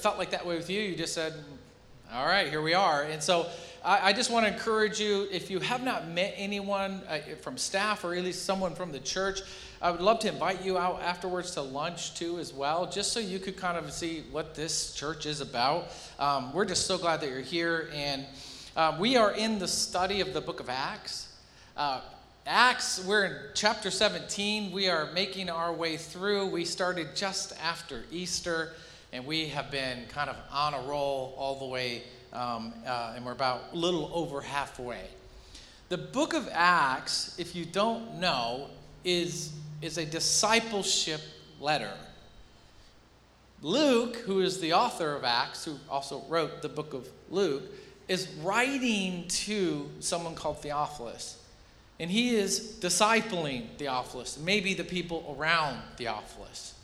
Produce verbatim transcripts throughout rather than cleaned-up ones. felt like that way with you, you just said, all right, here we are. And so I, I just want to encourage you, if you have not met anyone uh, from staff or at least someone from the church, I would love to invite you out afterwards to lunch too as well, just so you could kind of see what this church is about. Um, we're just so glad that you're here. And uh, we are in the study of the book of Acts. Uh, Acts, we're in chapter seventeen. We are making our way through. We started just after Easter, and we have been kind of on a roll all the way, um, uh, and we're about a little over halfway. The book of Acts, if you don't know, is, is a discipleship letter. Luke, who is the author of Acts, who also wrote the book of Luke, is writing to someone called Theophilus. And he is discipling Theophilus, maybe the people around Theophilus.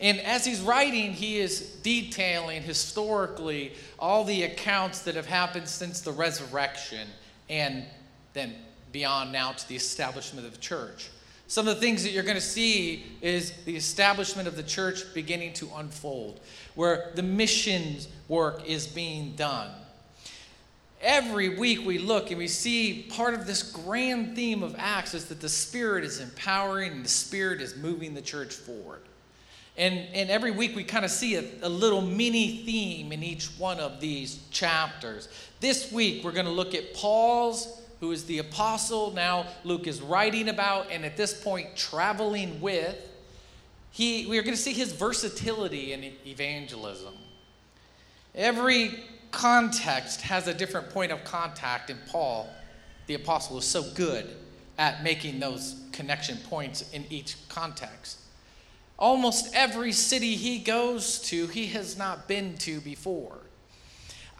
And as he's writing, he is detailing historically all the accounts that have happened since the resurrection and then beyond now to the establishment of the church. Some of the things that you're going to see is the establishment of the church beginning to unfold, where the missions work is being done. Every week we look and we see part of this grand theme of Acts is that the Spirit is empowering and the Spirit is moving the church forward. And, and every week we kind of see a, a little mini theme in each one of these chapters. This week we're going to look at Paul's, who is the apostle now Luke is writing about and at this point traveling with. He, we are going to see his versatility in evangelism. Every context has a different point of contact, and Paul, the apostle, is so good at making those connection points in each context. Almost every city he goes to, he has not been to before.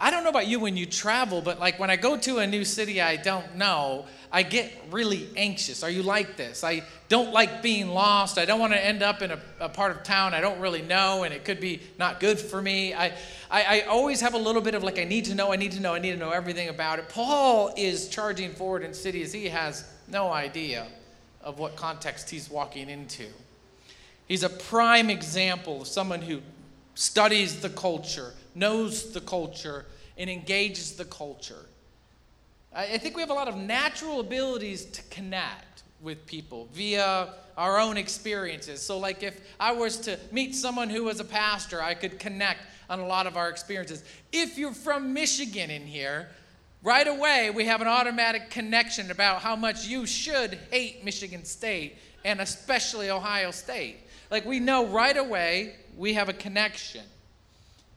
I don't know about you when you travel, but like when I go to a new city I don't know, I get really anxious. Are you like this? I don't like being lost. I don't want to end up in a, a part of town I don't really know, and it could be not good for me. I, I I always have a little bit of like, I need to know, I need to know, I need to know everything about it. Paul is charging forward in cities he has no idea of what context he's walking into. He's a prime example of someone who studies the culture, knows the culture, and engages the culture. I think we have a lot of natural abilities to connect with people via our own experiences. So like if I was to meet someone who was a pastor, I could connect on a lot of our experiences. If you're from Michigan in here, right away we have an automatic connection about how much you should hate Michigan State and especially Ohio State. Like we know right away we have a connection.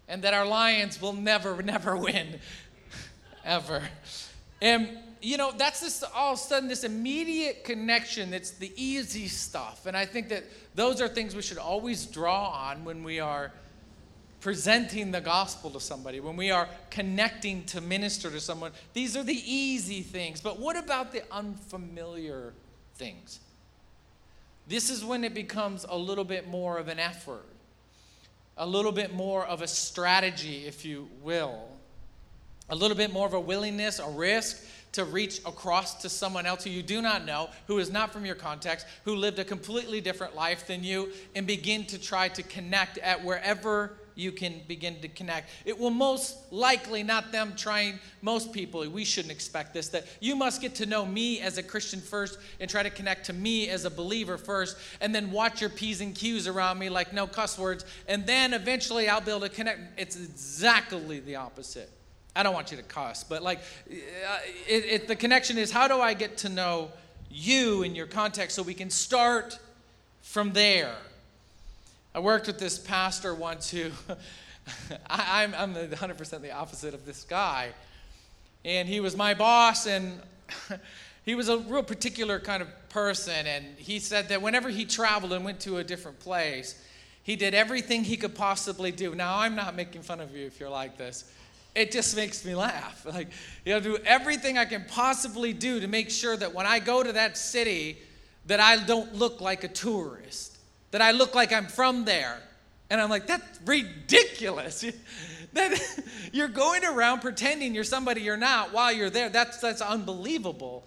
And that our Lions will never, never win, ever. And, you know, that's this all of a sudden this immediate connection that's the easy stuff. And I think that those are things we should always draw on when we are presenting the gospel to somebody, when we are connecting to minister to someone. These are the easy things. But what about the unfamiliar things? This is when it becomes a little bit more of an effort. A little bit more of a strategy, if you will. A little bit more of a willingness, a risk to reach across to someone else who you do not know, who is not from your context, who lived a completely different life than you, and begin to try to connect at wherever you can begin to connect. It will most likely not them trying, most people, we shouldn't expect this, that you must get to know me as a Christian first and try to connect to me as a believer first, and then watch your P's and Q's around me like no cuss words, and then eventually I'll be able to connect. It's exactly the opposite. I don't want you to cuss, but like it, it, the connection is how do I get to know you in your context so we can start from there. I worked with this pastor once who, I, I'm, I'm one hundred percent the opposite of this guy, and he was my boss, and he was a real particular kind of person, and he said that whenever he traveled and went to a different place, he did everything he could possibly do. Now, I'm not making fun of you if you're like this. It just makes me laugh. Like, you know, do everything I can possibly do to make sure that when I go to that city that I don't look like a tourist. That I look like I'm from there. And I'm like, that's ridiculous. That you're going around pretending you're somebody you're not while you're there. That's that's unbelievable.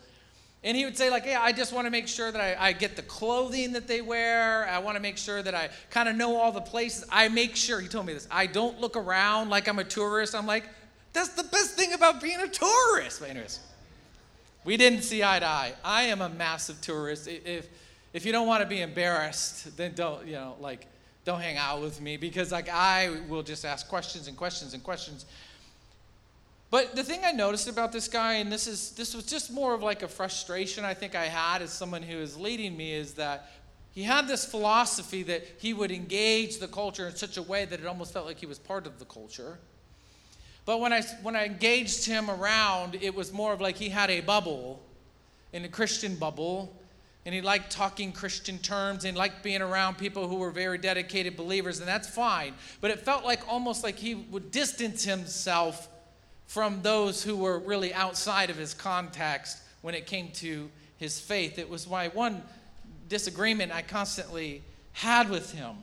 And he would say, like, yeah, I just want to make sure that I, I get the clothing that they wear. I want to make sure that I kind of know all the places. I make sure, he told me this, I don't look around like I'm a tourist. I'm like, that's the best thing about being a tourist. But anyways, we didn't see eye to eye. I am a massive tourist. If if you don't want to be embarrassed, then don't, you know, like, don't hang out with me. Because, like, I will just ask questions and questions and questions. But the thing I noticed about this guy, and this is this was just more of like a frustration I think I had as someone who is leading me, is that he had this philosophy that he would engage the culture in such a way that it almost felt like he was part of the culture. But when I, when I engaged him around, it was more of like he had a bubble, in a Christian bubble, and he liked talking Christian terms and liked being around people who were very dedicated believers, and that's fine. But it felt like almost like he would distance himself from those who were really outside of his context when it came to his faith. It was my one disagreement I constantly had with him.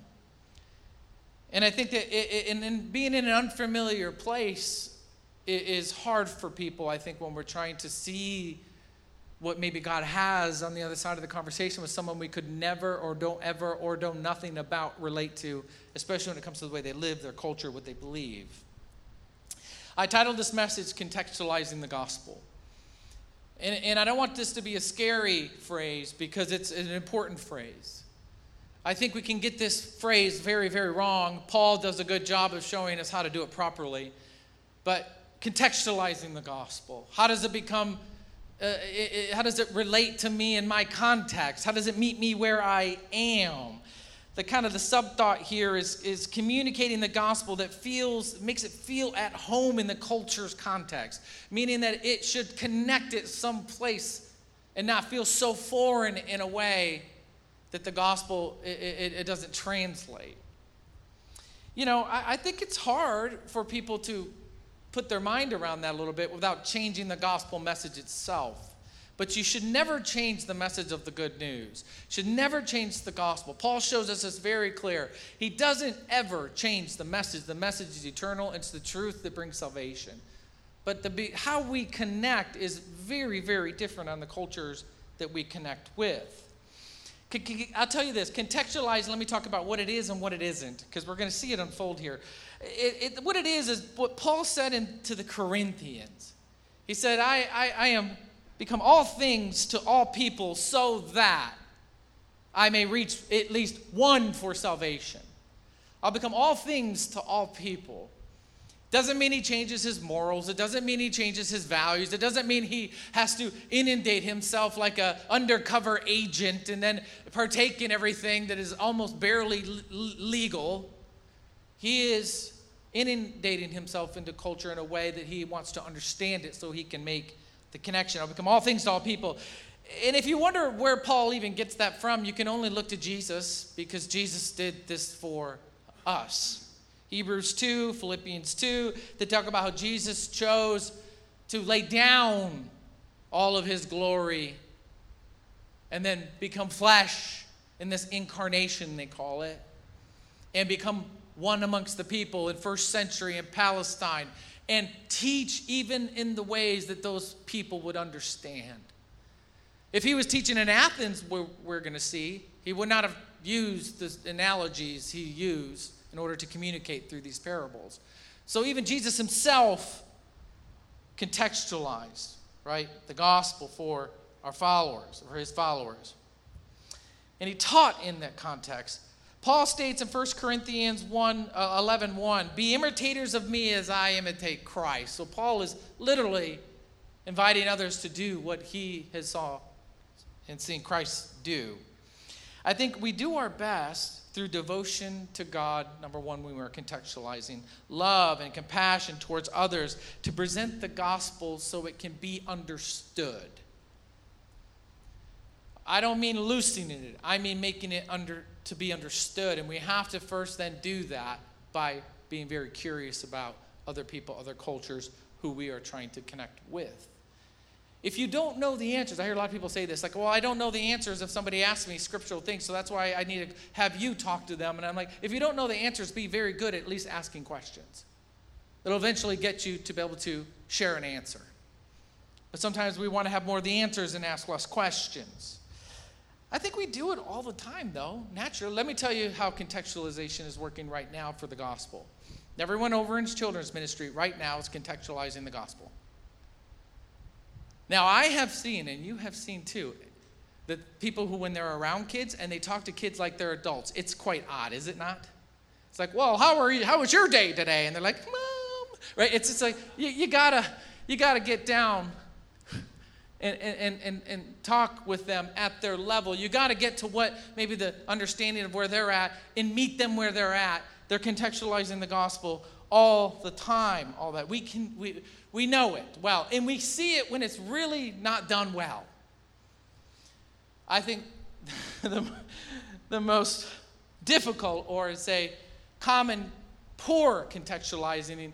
And I think that it, it, and being in an unfamiliar place is hard for people, I think, when we're trying to see what maybe God has on the other side of the conversation with someone we could never or don't ever or don't nothing about relate to, especially when it comes to the way they live, their culture, what they believe. I titled this message, Contextualizing the Gospel. And, and I don't want this to be a scary phrase because it's an important phrase. I think we can get this phrase very, very wrong. Paul does a good job of showing us how to do it properly. But contextualizing the gospel, how does it become, uh, it, it, how does it relate to me in my context? How does it meet me where I am? The kind of the sub-thought here is, is communicating the gospel that feels makes it feel at home in the culture's context, meaning that it should connect it someplace and not feel so foreign in a way that the gospel, it, it, it doesn't translate. You know, I, I think it's hard for people to put their mind around that a little bit without changing the gospel message itself. But you should never change the message of the good news. Should never change the gospel. Paul shows us this very clear. He doesn't ever change the message. The message is eternal. It's the truth that brings salvation. But the how we connect is very, very different on the cultures that we connect with. I'll tell you this. Contextualize, let me talk about what it is and what it isn't, because we're going to see it unfold here. It, it, what it is is what Paul said in, to the Corinthians. He said, I, I, I am... become all things to all people so that I may reach at least one for salvation. I'll become all things to all people. Doesn't mean he changes his morals. It doesn't mean he changes his values. It doesn't mean he has to inundate himself like an undercover agent and then partake in everything that is almost barely l- legal. He is inundating himself into culture in a way that he wants to understand it so he can make the connection. I'll become all things to all people. And if you wonder where Paul even gets that from, you can only look to Jesus, because Jesus did this for us. Hebrews two, Philippians two, they talk about how Jesus chose to lay down all of his glory and then become flesh in this incarnation, they call it, and become one amongst the people in first century in Palestine, and teach even in the ways that those people would understand. If he was teaching in Athens, we're, we're going to see, he would not have used the analogies he used in order to communicate through these parables. So even Jesus himself contextualized, right, the gospel for our followers, for his followers. And he taught in that context. Paul states in First Corinthians eleven one, be imitators of me as I imitate Christ. So Paul is literally inviting others to do what he has saw and seen Christ do. I think we do our best through devotion to God, number one, when we're contextualizing, love and compassion towards others, to present the gospel so it can be understood. I don't mean loosening it. I mean making it under to be understood. And we have to first then do that by being very curious about other people, other cultures, who we are trying to connect with. If you don't know the answers, I hear a lot of people say this, like, well, I don't know the answers if somebody asks me scriptural things, so that's why I need to have you talk to them. And I'm like, if you don't know the answers, be very good at least asking questions. It'll eventually get you to be able to share an answer. But sometimes we want to have more of the answers and ask less questions. I think we do it all the time, though, naturally. Let me tell you how contextualization is working right now for the gospel. Everyone over in children's ministry right now is contextualizing the gospel. Now, I have seen, and you have seen too, that people who, when they're around kids and they talk to kids like they're adults, it's quite odd, is it not? It's like, well, how are you? How was your day today? And they're like, Mom, right? It's it's like you, you gotta you gotta get down and and and and talk with them at their level. You gotta get to what maybe the understanding of where they're at and meet them where they're at. They're contextualizing the gospel all the time. All that we can we we know it well, and we see it when it's really not done well. I think the the most difficult, or say, common poor contextualizing,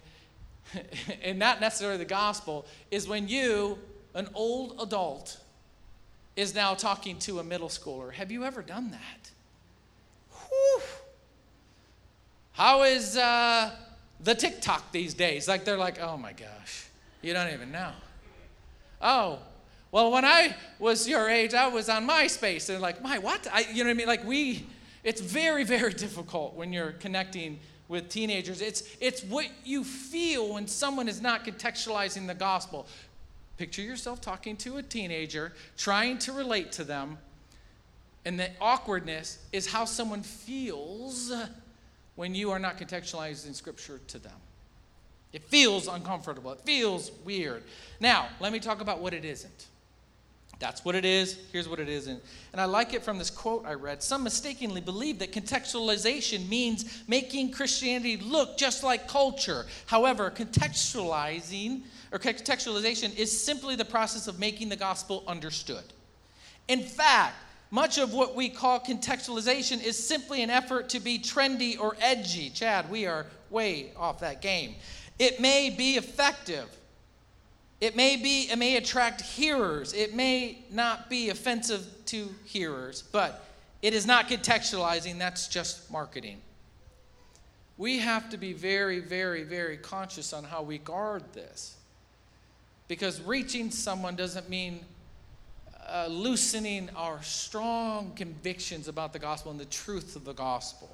and not necessarily the gospel, is when you, an old adult, is now talking to a middle schooler. Have you ever done that? Whew. How is uh, the TikTok these days? Like, they're like, oh my gosh, you don't even know. Oh, well, when I was your age, I was on MySpace. They're like, my what? I, you know what I mean? Like, we... It's very, very difficult when you're connecting with teenagers. It's it's what you feel when someone is not contextualizing the gospel. Picture yourself talking to a teenager, trying to relate to them, and the awkwardness is how someone feels when you are not contextualizing Scripture to them. It feels uncomfortable. It feels weird. Now, let me talk about what it isn't. That's what it is. Here's what it isn't. And I like it from this quote I read. Some mistakenly believe that contextualization means making Christianity look just like culture. However, contextualizing or contextualization is simply the process of making the gospel understood. In fact, much of what we call contextualization is simply an effort to be trendy or edgy. Chad, we are way off that game. It may be effective. It may be, it may attract hearers. It may not be offensive to hearers, but it is not contextualizing. That's just marketing. We have to be very, very, very conscious on how we guard this, because reaching someone doesn't mean uh, loosening our strong convictions about the gospel and the truth of the gospel.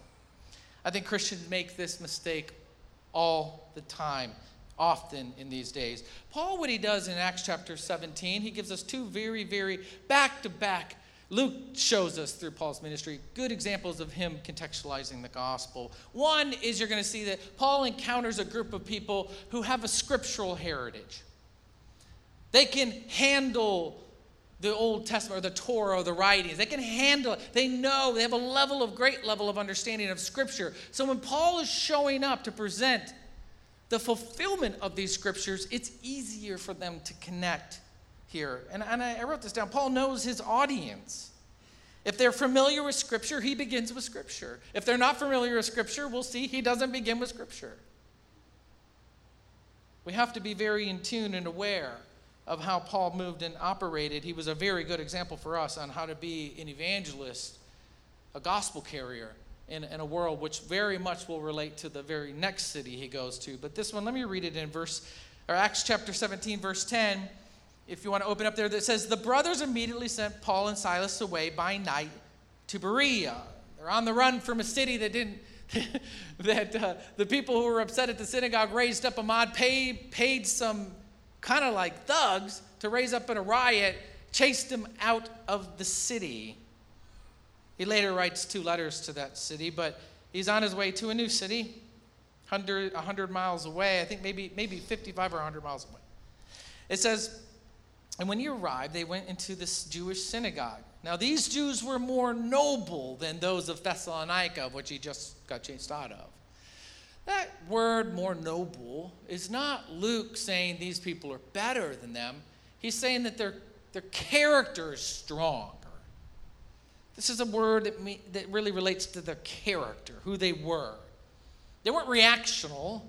I think Christians make this mistake all the time. Often in these days. Paul, what he does in Acts chapter seventeen, he gives us two very, very back-to-back. Luke shows us through Paul's ministry good examples of him contextualizing the gospel. One is you're going to see that Paul encounters a group of people who have a scriptural heritage. They can handle the Old Testament or the Torah or the writings. They can handle it. They know. They have a level of great level of understanding of Scripture. So when Paul is showing up to present the fulfillment of these scriptures, it's easier for them to connect here. And, and I, I wrote this down. Paul knows his audience. If they're familiar with Scripture, he begins with Scripture. If they're not familiar with Scripture, we'll see he doesn't begin with Scripture. We have to be very in tune and aware of how Paul moved and operated. He was a very good example for us on how to be an evangelist, a gospel carrier, In, in a world which very much will relate to the very next city he goes to. But this one, let me read it in verse, or Acts chapter seventeen, verse ten. If you want to open up there, that says, the brothers immediately sent Paul and Silas away by night to Berea. They're on the run from a city that didn't, that uh, the people who were upset at the synagogue raised up a mob, paid, paid some kind of like thugs to raise up in a riot, chased them out of the city. He later writes two letters to that city, but he's on his way to a new city, one hundred, one hundred miles away. I think maybe maybe fifty-five or one hundred miles away. It says, and when he arrived, they went into this Jewish synagogue. Now, these Jews were more noble than those of Thessalonica, of which he just got chased out of. That word, more noble, is not Luke saying these people are better than them. He's saying that their their character is strong. This is a word that me, that really relates to their character, who they were. They weren't reactional.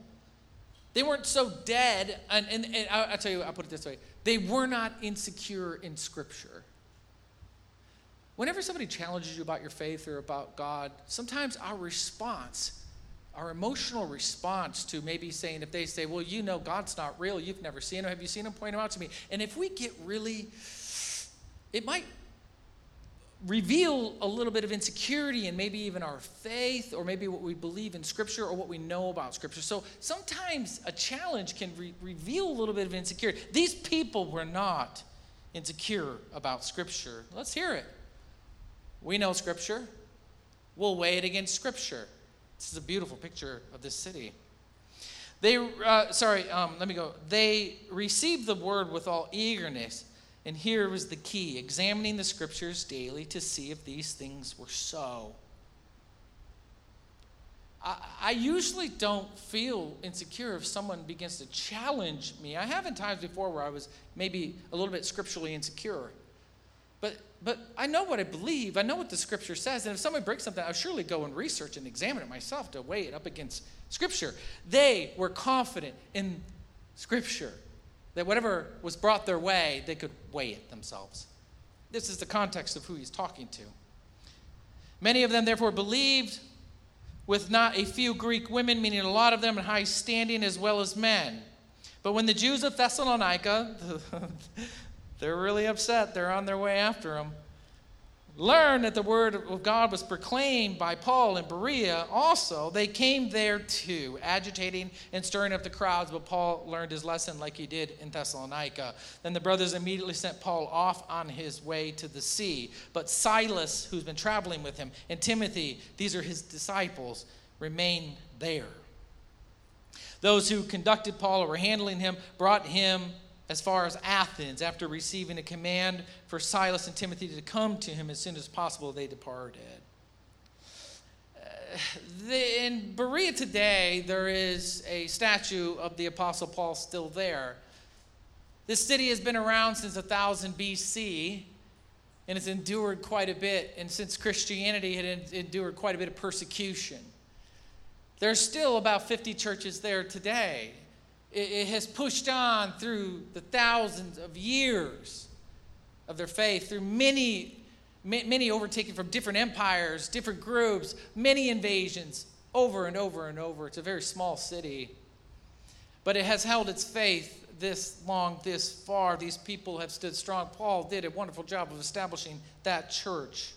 They weren't so dead. And, and, and I'll, I'll tell you, I'll put it this way. They were not insecure in Scripture. Whenever somebody challenges you about your faith or about God, sometimes our response our emotional response to maybe saying, if they say, well, you know, God's not real, you've never seen him, have you seen him? Point him out to me. And if we get really, it might reveal a little bit of insecurity and maybe even our faith or maybe what we believe in Scripture or what we know about Scripture. So sometimes a challenge can re- reveal a little bit of insecurity. These people were not insecure about Scripture. Let's hear it. We know Scripture. We'll weigh it against Scripture. This is a beautiful picture of this city. They, uh, sorry, um, let me go. They received the word with all eagerness. And here was the key, examining the Scriptures daily to see if these things were so. I, I usually don't feel insecure if someone begins to challenge me. I have in times before where I was maybe a little bit scripturally insecure. But but I know what I believe. I know what the Scripture says. And if somebody breaks something, I'll surely go and research and examine it myself to weigh it up against Scripture. They were confident in Scripture, that whatever was brought their way, they could weigh it themselves. This is the context of who he's talking to. Many of them, therefore, believed, with not a few Greek women, meaning a lot of them in high standing as well as men. But when the Jews of Thessalonica, they're really upset, they're on their way after him, learned that the word of God was proclaimed by Paul in Berea also, they came there too, agitating and stirring up the crowds, but Paul learned his lesson like he did in Thessalonica. Then the brothers immediately sent Paul off on his way to the sea. But Silas, who's been traveling with him, and Timothy, these are his disciples, remained there. Those who conducted Paul or were handling him brought him as far as Athens. After receiving a command for Silas and Timothy to come to him as soon as possible, they departed. Uh, the, in Berea today, there is a statue of the Apostle Paul still there. This city has been around since one thousand B C, and it's endured quite a bit, and since Christianity, it endured quite a bit of persecution. There's still about fifty churches there today. It has pushed on through the thousands of years of their faith, through many, many overtaken from different empires, different groups, many invasions, over and over and over. It's a very small city. But it has held its faith this long, this far. These people have stood strong. Paul did a wonderful job of establishing that church.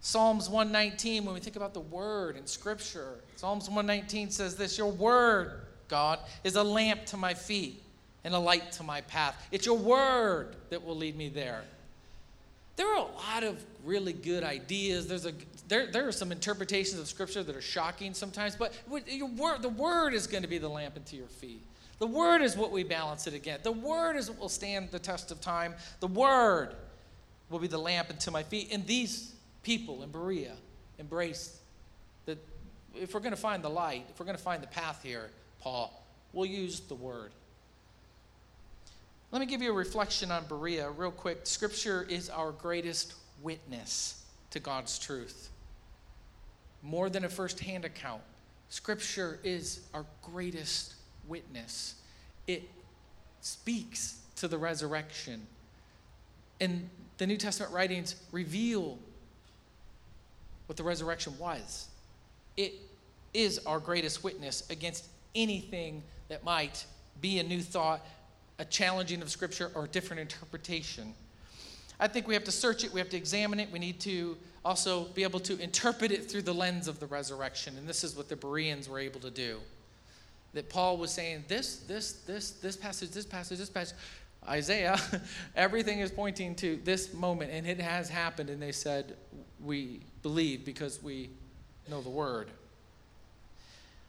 Psalms one nineteen, when we think about the Word in Scripture, Psalms one nineteen says this, your Word, God, is a lamp to my feet and a light to my path. It's your word that will lead me there. There are a lot of really good ideas. There's a there there are some interpretations of Scripture that are shocking sometimes, but your word, the word is going to be the lamp into your feet. The word is what we balance it against. The word is what will stand the test of time. The word will be the lamp into my feet. And these people in Berea embraced that if we're going to find the light, if we're going to find the path here, Paul will use the word. Let me give you a reflection on Berea real quick. Scripture is our greatest witness to God's truth. More than a first-hand account, Scripture is our greatest witness. It speaks to the resurrection. And the New Testament writings reveal what the resurrection was. It is our greatest witness against anything that might be a new thought, a challenging of Scripture, or a different interpretation. I think we have to search it. We have to examine it. We need to also be able to interpret it through the lens of the resurrection. And this is what the Bereans were able to do. That Paul was saying, this, this, this, this passage, this passage, this passage, Isaiah, everything is pointing to this moment. And it has happened. And they said, we believe because we know the word.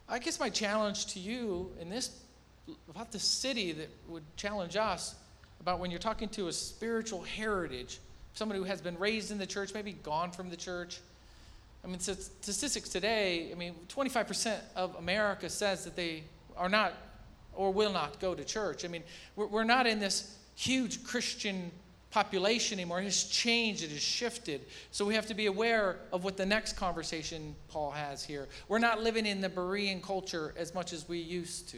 I guess my challenge to you in this, about the city that would challenge us, about when you're talking to a spiritual heritage, somebody who has been raised in the church, maybe gone from the church. I mean, statistics today, I mean, twenty-five percent of America says that they are not or will not go to church. I mean, we're not in this huge Christian population anymore. It has changed. It has shifted. So we have to be aware of what the next conversation Paul has here. We're not living in the Berean culture as much as we used to.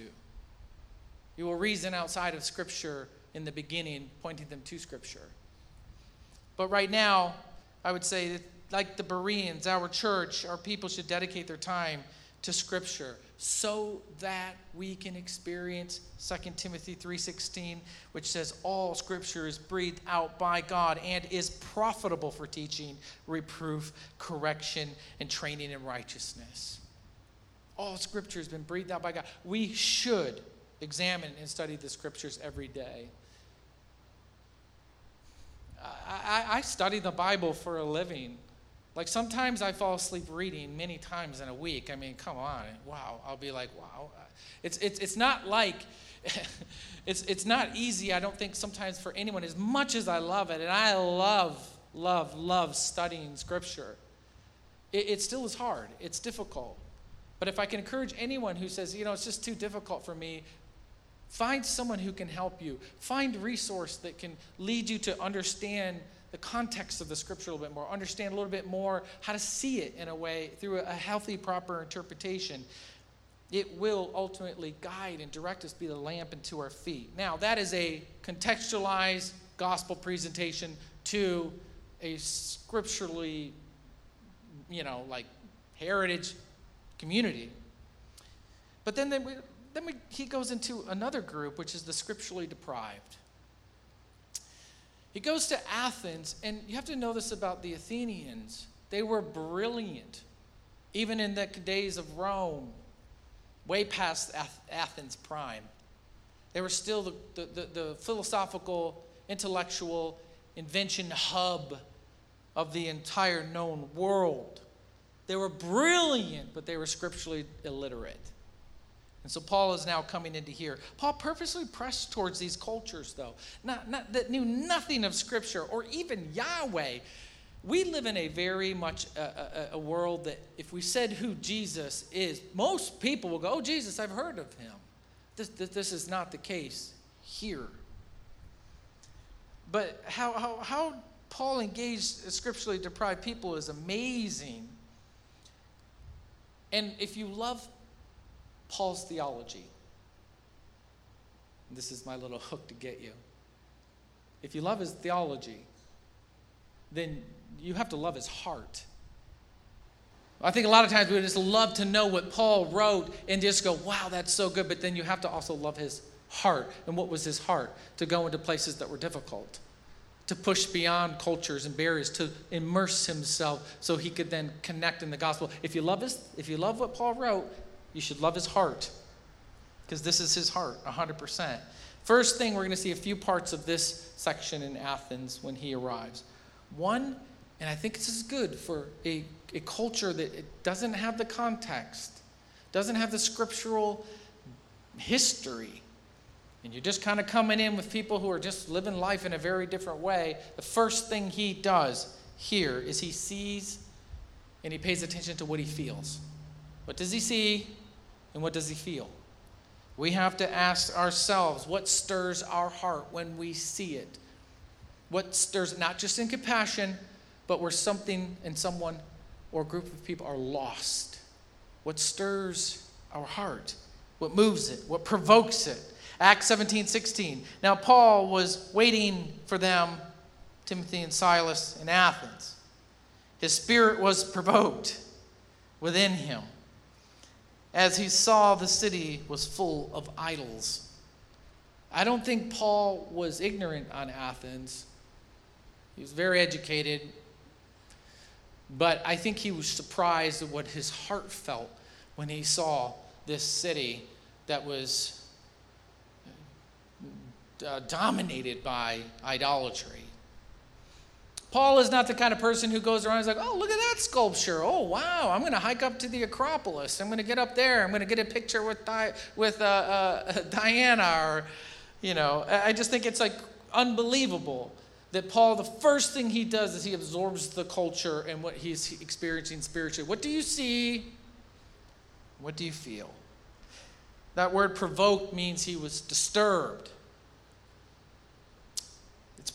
You will reason outside of Scripture in the beginning, pointing them to Scripture. But right now, I would say that like the Bereans, our church, our people should dedicate their time to Scripture so that we can experience Second Timothy three sixteen, which says, all Scripture is breathed out by God and is profitable for teaching, reproof, correction, and training in righteousness. All Scripture has been breathed out by God. We should examine and study the Scriptures every day. I, I, I study the Bible for a living. Like, sometimes I fall asleep reading many times in a week. I mean, come on. Wow. I'll be like, wow. It's it's it's not like, it's it's not easy, I don't think, sometimes for anyone, as much as I love it. And I love, love, love studying Scripture. It, it still is hard. It's difficult. But if I can encourage anyone who says, you know, it's just too difficult for me, find someone who can help you. Find a resource that can lead you to understand the context of the Scripture a little bit more, understand a little bit more how to see it in a way through a healthy, proper interpretation. It will ultimately guide and direct us, be the lamp unto our feet. Now, that is a contextualized gospel presentation to a scripturally, you know, like heritage community. But then, then, we, then we, he goes into another group, which is the scripturally deprived. He goes to Athens, and you have to know this about the Athenians. They were brilliant, even in the days of Rome, way past Athens' prime. They were still the, the, the, the philosophical, intellectual, invention hub of the entire known world. They were brilliant, but they were scripturally illiterate. And so Paul is now coming into here. Paul purposely pressed towards these cultures, though, not, not, that knew nothing of Scripture or even Yahweh. We live in a very much a, a, a world that if we said who Jesus is, most people will go, oh, Jesus, I've heard of him. This, this, this is not the case here. But how, how, how Paul engaged scripturally deprived people is amazing. And if you love Paul's theology, this is my little hook to get you. If you love his theology, then you have to love his heart. I think a lot of times we would just love to know what Paul wrote and just go, wow, that's so good. But then you have to also love his heart. And what was his heart? To go into places that were difficult, to push beyond cultures and barriers, to immerse himself so he could then connect in the gospel. If you love his, if you love what Paul wrote, you should love his heart, because this is his heart, one hundred percent. First thing, we're going to see a few parts of this section in Athens when he arrives. One, and I think this is good for a, a culture that it doesn't have the context, doesn't have the scriptural history, and you're just kind of coming in with people who are just living life in a very different way. The first thing he does here is he sees and he pays attention to what he feels. What does he see? And what does he feel? We have to ask ourselves, what stirs our heart when we see it? What stirs, not just in compassion, but where something and someone or a group of people are lost. What stirs our heart? What moves it? What provokes it? Acts seventeen sixteen. Now Paul was waiting for them, Timothy and Silas, in Athens. His spirit was provoked within him as he saw the city was full of idols. I don't think Paul was ignorant on Athens. He was very educated. But I think he was surprised at what his heart felt when he saw this city that was uh, dominated by idolatry. Paul is not the kind of person who goes around and is like, oh, look at that sculpture. Oh, wow, I'm going to hike up to the Acropolis. I'm going to get up there. I'm going to get a picture with Di- with uh, uh, Diana. Or, you know, I just think it's like unbelievable that Paul, the first thing he does is he absorbs the culture and what he's experiencing spiritually. What do you see? What do you feel? That word provoked means he was disturbed.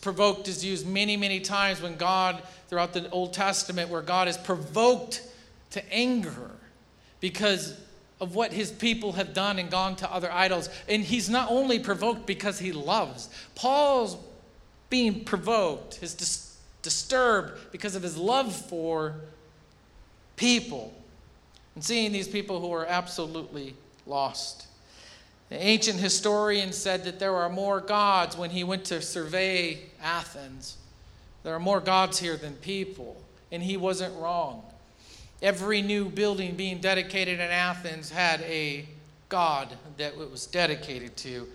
Provoked is used many, many times when God, throughout the Old Testament, where God is provoked to anger because of what his people have done and gone to other idols. And he's not only provoked because he loves. Paul's being provoked, his dis- disturbed because of his love for people. and seeing these people who are absolutely lost. The ancient historian said that there are more gods when he went to survey Athens. There are more gods here than people, and he wasn't wrong. Every new building being dedicated in Athens had a god that it was dedicated to.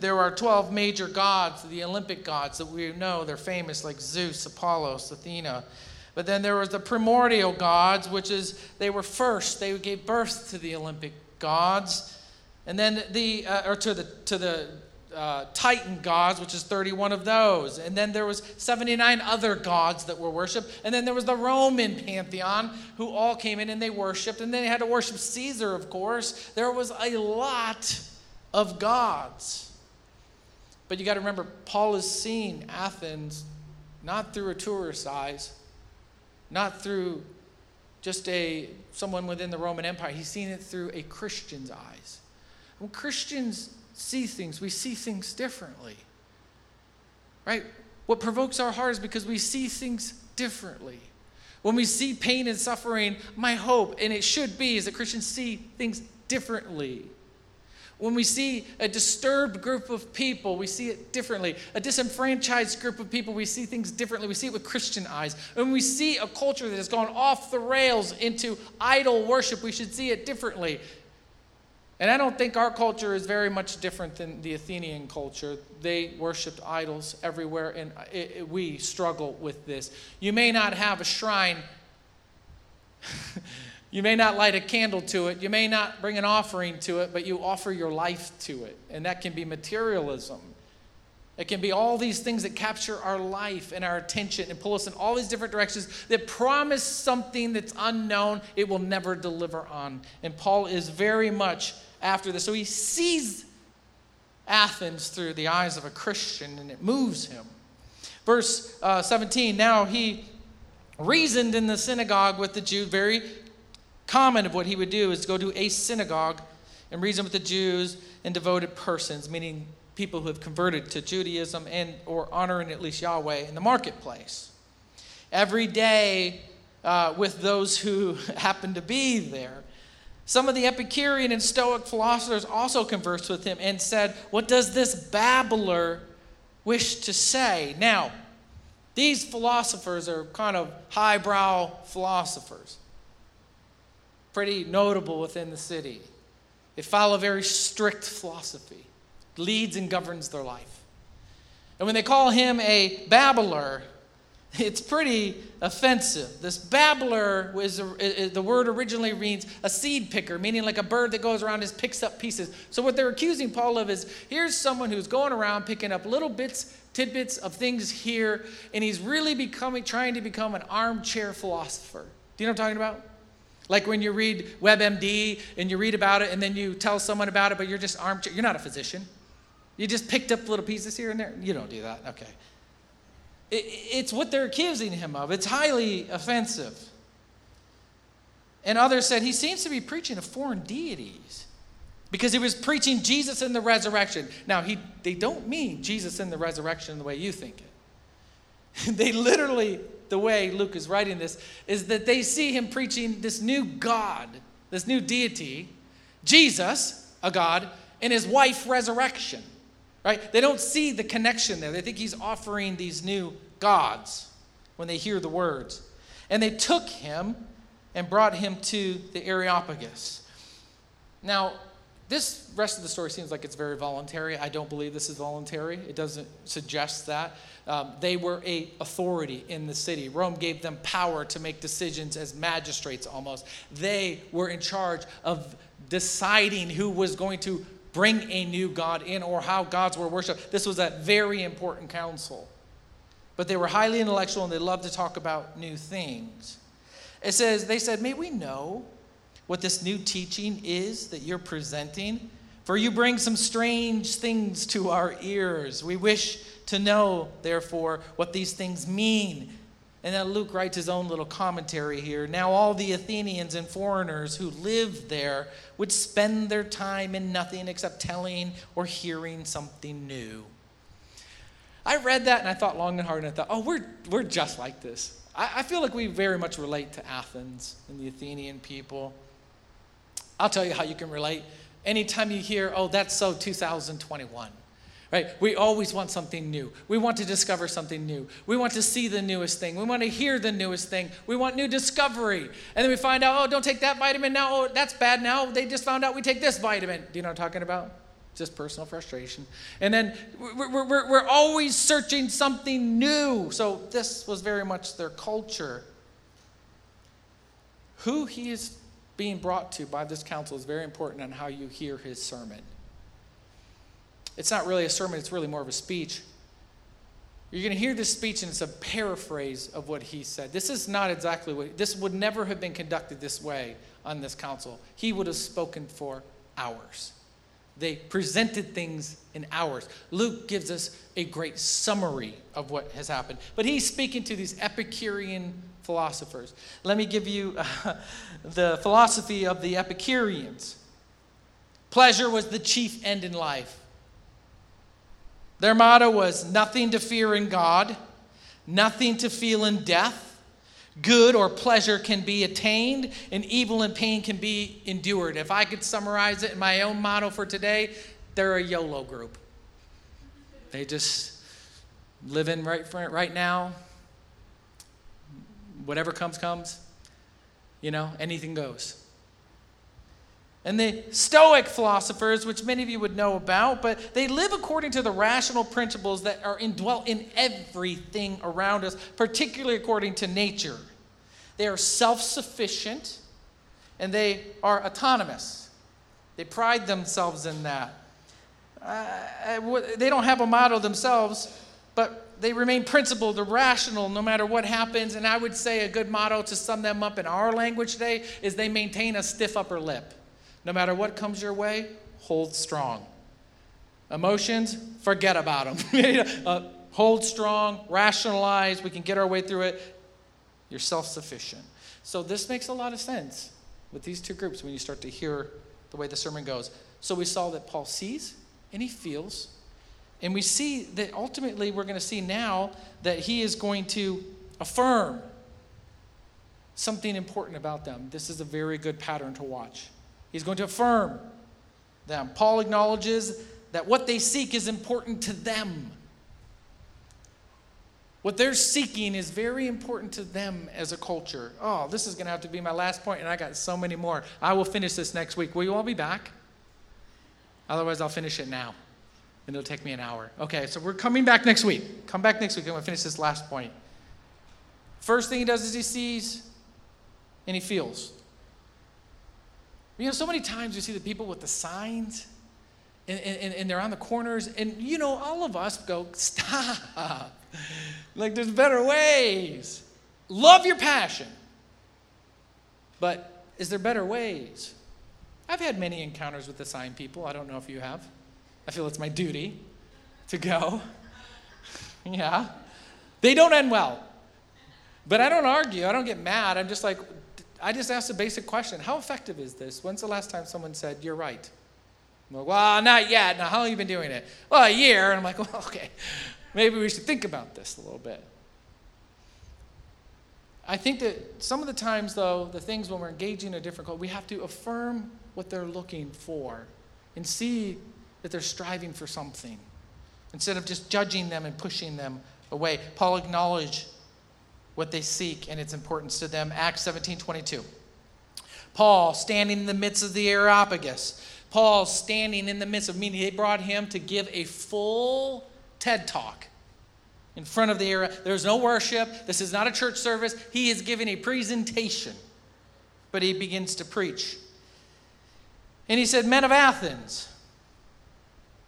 There are twelve major gods, the Olympic gods that we know. They're famous, like Zeus, Apollos, Athena. But then there was the primordial gods, which is they were first. They gave birth to the Olympic gods. And then the, uh, or to the, to the uh, Titan gods, which is thirty-one of those. And then there was seventy-nine other gods that were worshipped. And then there was the Roman pantheon, who all came in and they worshipped. And then they had to worship Caesar, of course. There was a lot of gods. But you got to remember, Paul is seeing Athens not through a tourist's eyes, not through just a someone within the Roman Empire. He's seeing it through a Christian's eyes. When Christians see things, we see things differently, right? What provokes our heart is because we see things differently. When we see pain and suffering, my hope, and it should be, is that Christians see things differently. When we see a disturbed group of people, we see it differently. A disenfranchised group of people, we see things differently. We see it with Christian eyes. When we see a culture that has gone off the rails into idol worship, we should see it differently. And I don't think our culture is very much different than the Athenian culture. They worshipped idols everywhere, and it, it, we struggle with this. You may not have a shrine. You may not light a candle to it. You may not bring an offering to it, but you offer your life to it. And that can be materialism. It can be all these things that capture our life and our attention and pull us in all these different directions that promise something that's unknown, it will never deliver on. And Paul is very much after this. So he sees Athens through the eyes of a Christian, and it moves him. Verse uh, seventeen, now he reasoned in the synagogue with the Jews, very common of what he would do is go to a synagogue and reason with the Jews and devoted persons, meaning people who have converted to Judaism and or honoring at least Yahweh in the marketplace. Every day uh, with those who happen to be there. Some of the Epicurean and Stoic philosophers also conversed with him and said, what does this babbler wish to say? Now, these philosophers are kind of highbrow philosophers. Pretty notable within the city. They follow a very strict philosophy. Leads and governs their life. And when they call him a babbler, it's pretty offensive. This babbler, was a, is, the word originally means a seed picker, meaning like a bird that goes around and picks up pieces. So what they're accusing Paul of is, here's someone who's going around picking up little bits, tidbits of things here, and he's really becoming, trying to become an armchair philosopher. Do you know what I'm talking about? Like when you read WebMD and you read about it and then you tell someone about it, but you're just armchair. You're not a physician. You just picked up little pieces here and there. You don't do that. Okay. It, it's what they're accusing him of. It's highly offensive. And others said he seems to be preaching to foreign deities because he was preaching Jesus and the resurrection. Now, he they don't mean Jesus and the resurrection the way you think it. They literally... The way Luke is writing this is that they see him preaching this new God, this new deity, Jesus, a God, and his wife, resurrection, right? They don't see the connection there. They think he's offering these new gods when they hear the words. And they took him and brought him to the Areopagus. Now, this rest of the story seems like it's very voluntary. I don't believe this is voluntary. It doesn't suggest that. Um, they were a authority in the city. Rome gave them power to make decisions as magistrates almost. They were in charge of deciding who was going to bring a new god in or how gods were worshipped. This was a very important council. But they were highly intellectual and they loved to talk about new things. It says, they said, may we know what this new teaching is that you're presenting? For you bring some strange things to our ears. We wish to know, therefore, what these things mean. And then Luke writes his own little commentary here. Now all the Athenians and foreigners who lived there would spend their time in nothing except telling or hearing something new. I read that and I thought long and hard and I thought, oh, we're we're just like this. I, I feel like we very much relate to Athens and the Athenian people. I'll tell you how you can relate. Anytime you hear, oh, that's so two thousand twenty-one, right? We always want something new. We want to discover something new. We want to see the newest thing. We want to hear the newest thing. We want new discovery. And then we find out, oh, don't take that vitamin now. Oh, that's bad now. They just found out we take this vitamin. Do you know what I'm talking about? Just personal frustration. And then we're, we're, we're always searching something new. So this was very much their culture. Who he is being brought to by this council is very important on how you hear his sermon. It's not really a sermon, it's really more of a speech. You're going to hear this speech and it's a paraphrase of what he said. This is not exactly what, this would never have been conducted this way on this council. He would have spoken for hours. They presented things in hours. Luke gives us a great summary of what has happened. But he's speaking to these Epicurean philosophers. Let me give you uh, the philosophy of the Epicureans. Pleasure was the chief end in life. Their motto was nothing to fear in God, nothing to feel in death. Good or pleasure can be attained, and evil and pain can be endured. If I could summarize it in my own motto for today, they're a YOLO group. They just live in right, right now. Whatever comes, comes. You know, anything goes. And the Stoic philosophers, which many of you would know about, but they live according to the rational principles that are indwelt in everything around us, particularly according to nature. They are self-sufficient and they are autonomous. They pride themselves in that. Uh, they don't have a motto themselves, but they remain principled or rational no matter what happens. And I would say a good motto to sum them up in our language today is they maintain a stiff upper lip. No matter what comes your way, hold strong. Emotions, forget about them. uh, hold strong, rationalize, we can get our way through it. You're self-sufficient. So this makes a lot of sense with these two groups when you start to hear the way the sermon goes. So we saw that Paul sees and he feels. And we see that ultimately we're going to see now that he is going to affirm something important about them. This is a very good pattern to watch. He's going to affirm them. Paul acknowledges that what they seek is important to them. What they're seeking is very important to them as a culture. Oh, this is going to have to be my last point, and I got so many more. I will finish this next week. Will you all be back? Otherwise, I'll finish it now, and it'll take me an hour. Okay, so we're coming back next week. Come back next week, and we'll finish this last point. First thing he does is he sees, and he feels. You know, so many times you see the people with the signs, and, and, and they're on the corners, and, you know, all of us go, stop. Like, there's better ways. Love your passion. But is there better ways? I've had many encounters with the sign people. I don't know if you have. I feel it's my duty to go. Yeah. They don't end well. But I don't argue. I don't get mad. I'm just like... I just asked a basic question. How effective is this? When's the last time someone said, you're right? I'm like, well, not yet. Now, how long have you been doing it? Well, a year. And I'm like, well, okay. Maybe we should think about this a little bit. I think that some of the times, though, the things when we're engaging in a different culture, we have to affirm what they're looking for and see that they're striving for something instead of just judging them and pushing them away. Paul acknowledged what they seek and its importance to them. Acts seventeen twenty-two. Paul standing in the midst of the Areopagus. Paul standing in the midst of, meaning they brought him to give a full TED Talk in front of the Areopagus. There's no worship. This is not a church service. He is giving a presentation, but he begins to preach. And he said, men of Athens.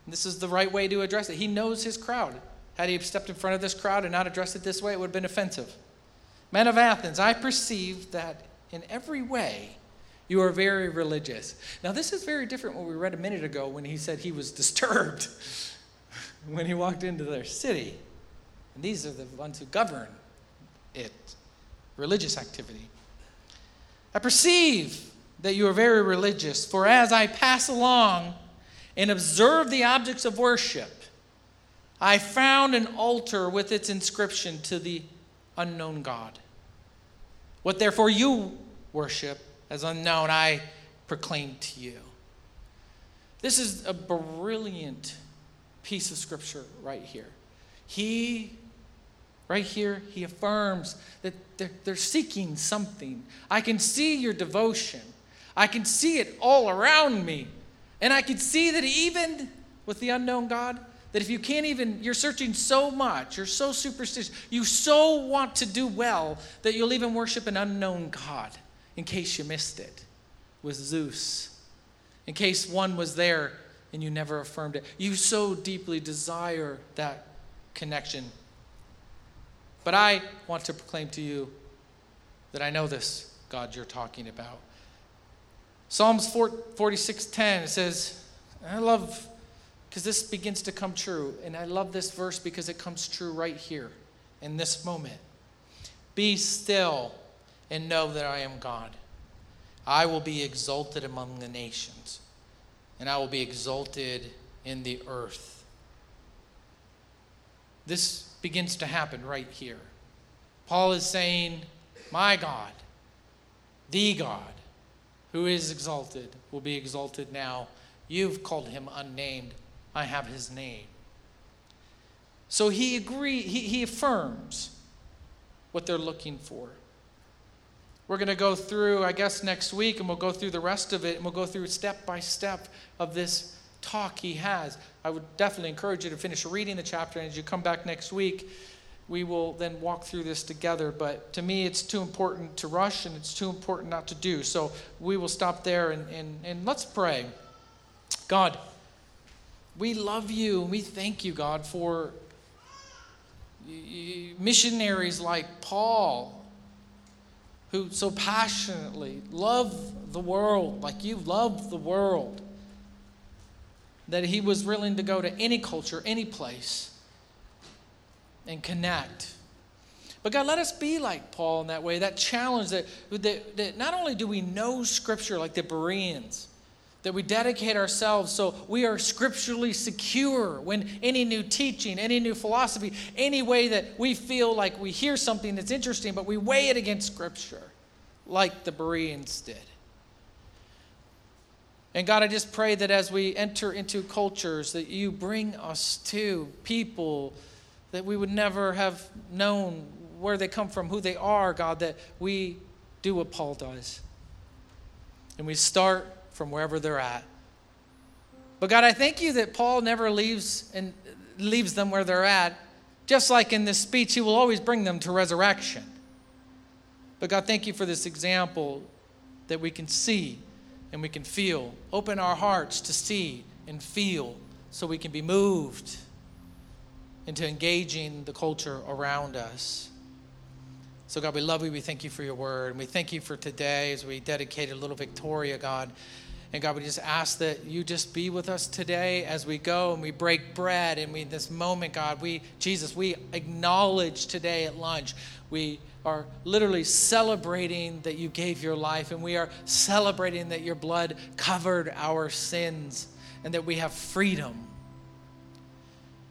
And this is the right way to address it. He knows his crowd. Had he stepped in front of this crowd and not addressed it this way, it would have been offensive. Men of Athens, I perceive that in every way you are very religious. Now, this is very different what we read a minute ago when he said he was disturbed when he walked into their city. And these are the ones who govern it, religious activity. I perceive that you are very religious, for as I pass along and observe the objects of worship, I found an altar with its inscription to the unknown God. What therefore you worship as unknown, I proclaim to you. This is a brilliant piece of scripture right here. He, right here, he affirms that they're, they're seeking something. I can see your devotion. I can see it all around me. And I can see that even with the unknown God, that if you can't even, you're searching so much, you're so superstitious, you so want to do well that you'll even worship an unknown God, in case you missed it, with Zeus. In case one was there and you never affirmed it. You so deeply desire that connection. But I want to proclaim to you that I know this God you're talking about. Psalms forty-six ten says, I love, because this begins to come true, and I love this verse because it comes true right here in this moment. Be still and know that I am God. I will be exalted among the nations, and I will be exalted in the earth. This begins to happen right here. Paul is saying, my God, the God, who is exalted, will be exalted now. You've called him unnamed. I have his name. So he agree. He, he affirms what they're looking for. We're going to go through, I guess, next week, and we'll go through the rest of it, and we'll go through step by step of this talk he has. I would definitely encourage you to finish reading the chapter, and as you come back next week, we will then walk through this together. But to me, it's too important to rush, and it's too important not to do. So we will stop there, and, and, and let's pray. God, we love you, and we thank you, God, for missionaries like Paul, who so passionately love the world, like you love the world, that he was willing to go to any culture, any place, and connect. But God, let us be like Paul in that way, that challenge that, that, that not only do we know Scripture like the Bereans, that we dedicate ourselves so we are scripturally secure when any new teaching, any new philosophy, any way that we feel like we hear something that's interesting, but we weigh it against Scripture like the Bereans did. And God, I just pray that as we enter into cultures that you bring us to people that we would never have known where they come from, who they are, God, that we do what Paul does. And we start from wherever they're at. But God, I thank you that Paul never leaves and leaves them where they're at. Just like in this speech, he will always bring them to resurrection. But God, thank you for this example that we can see and we can feel. Open our hearts to see and feel so we can be moved into engaging the culture around us. So, God, we love you. We thank you for your word. And we thank you for today as we dedicated Little Victoria, God. And, God, we just ask that you just be with us today as we go and we break bread. And we, in this moment, God, we, Jesus, we acknowledge today at lunch. We are literally celebrating that you gave your life. And we are celebrating that your blood covered our sins and that we have freedom.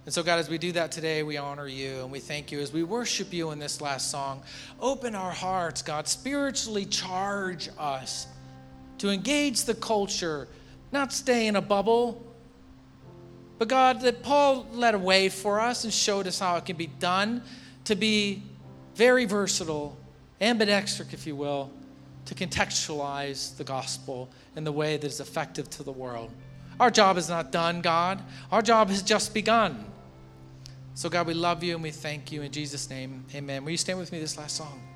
And so, God, as we do that today, we honor you and we thank you as we worship you in this last song. Open our hearts, God. Spiritually charge us to engage the culture, not stay in a bubble. But, God, that Paul led a way for us and showed us how it can be done to be very versatile, ambidextrous, if you will, to contextualize the gospel in the way that is effective to the world. Our job is not done, God. Our job has just begun. So, God, we love you and we thank you. In Jesus' name, amen. Will you stand with me this last song?